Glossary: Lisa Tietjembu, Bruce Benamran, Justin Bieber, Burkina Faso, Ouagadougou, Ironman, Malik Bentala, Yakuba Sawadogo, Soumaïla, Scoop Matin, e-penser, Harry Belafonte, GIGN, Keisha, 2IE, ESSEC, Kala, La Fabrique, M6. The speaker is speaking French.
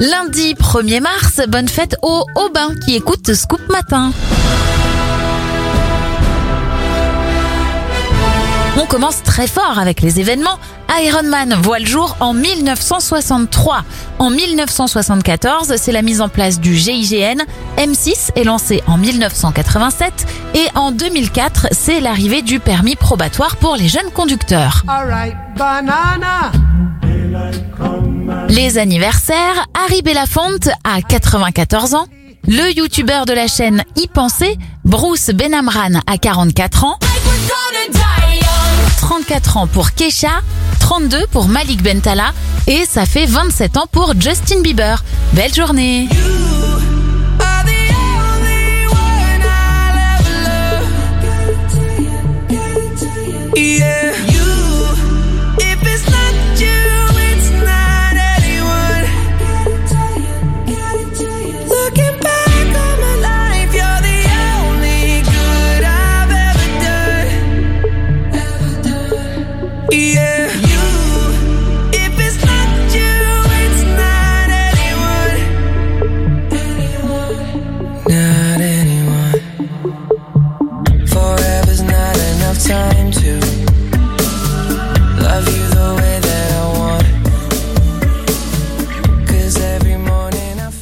Lundi 1er mars, bonne fête aux Aubins qui écoutent Scoop Matin. On commence très fort avec les événements. Ironman voit le jour en 1963. En 1974, c'est la mise en place du GIGN. M6 est lancé en 1987. Et en 2004, c'est l'arrivée du permis probatoire pour les jeunes conducteurs. All right, banana. Les anniversaires, Harry Belafonte à 94 ans. Le youtubeur de la chaîne e-penser, Bruce Benamran à 44 ans. 34 ans pour Keisha, 32 pour Malik Bentala et ça fait 27 ans pour Justin Bieber. Belle journée!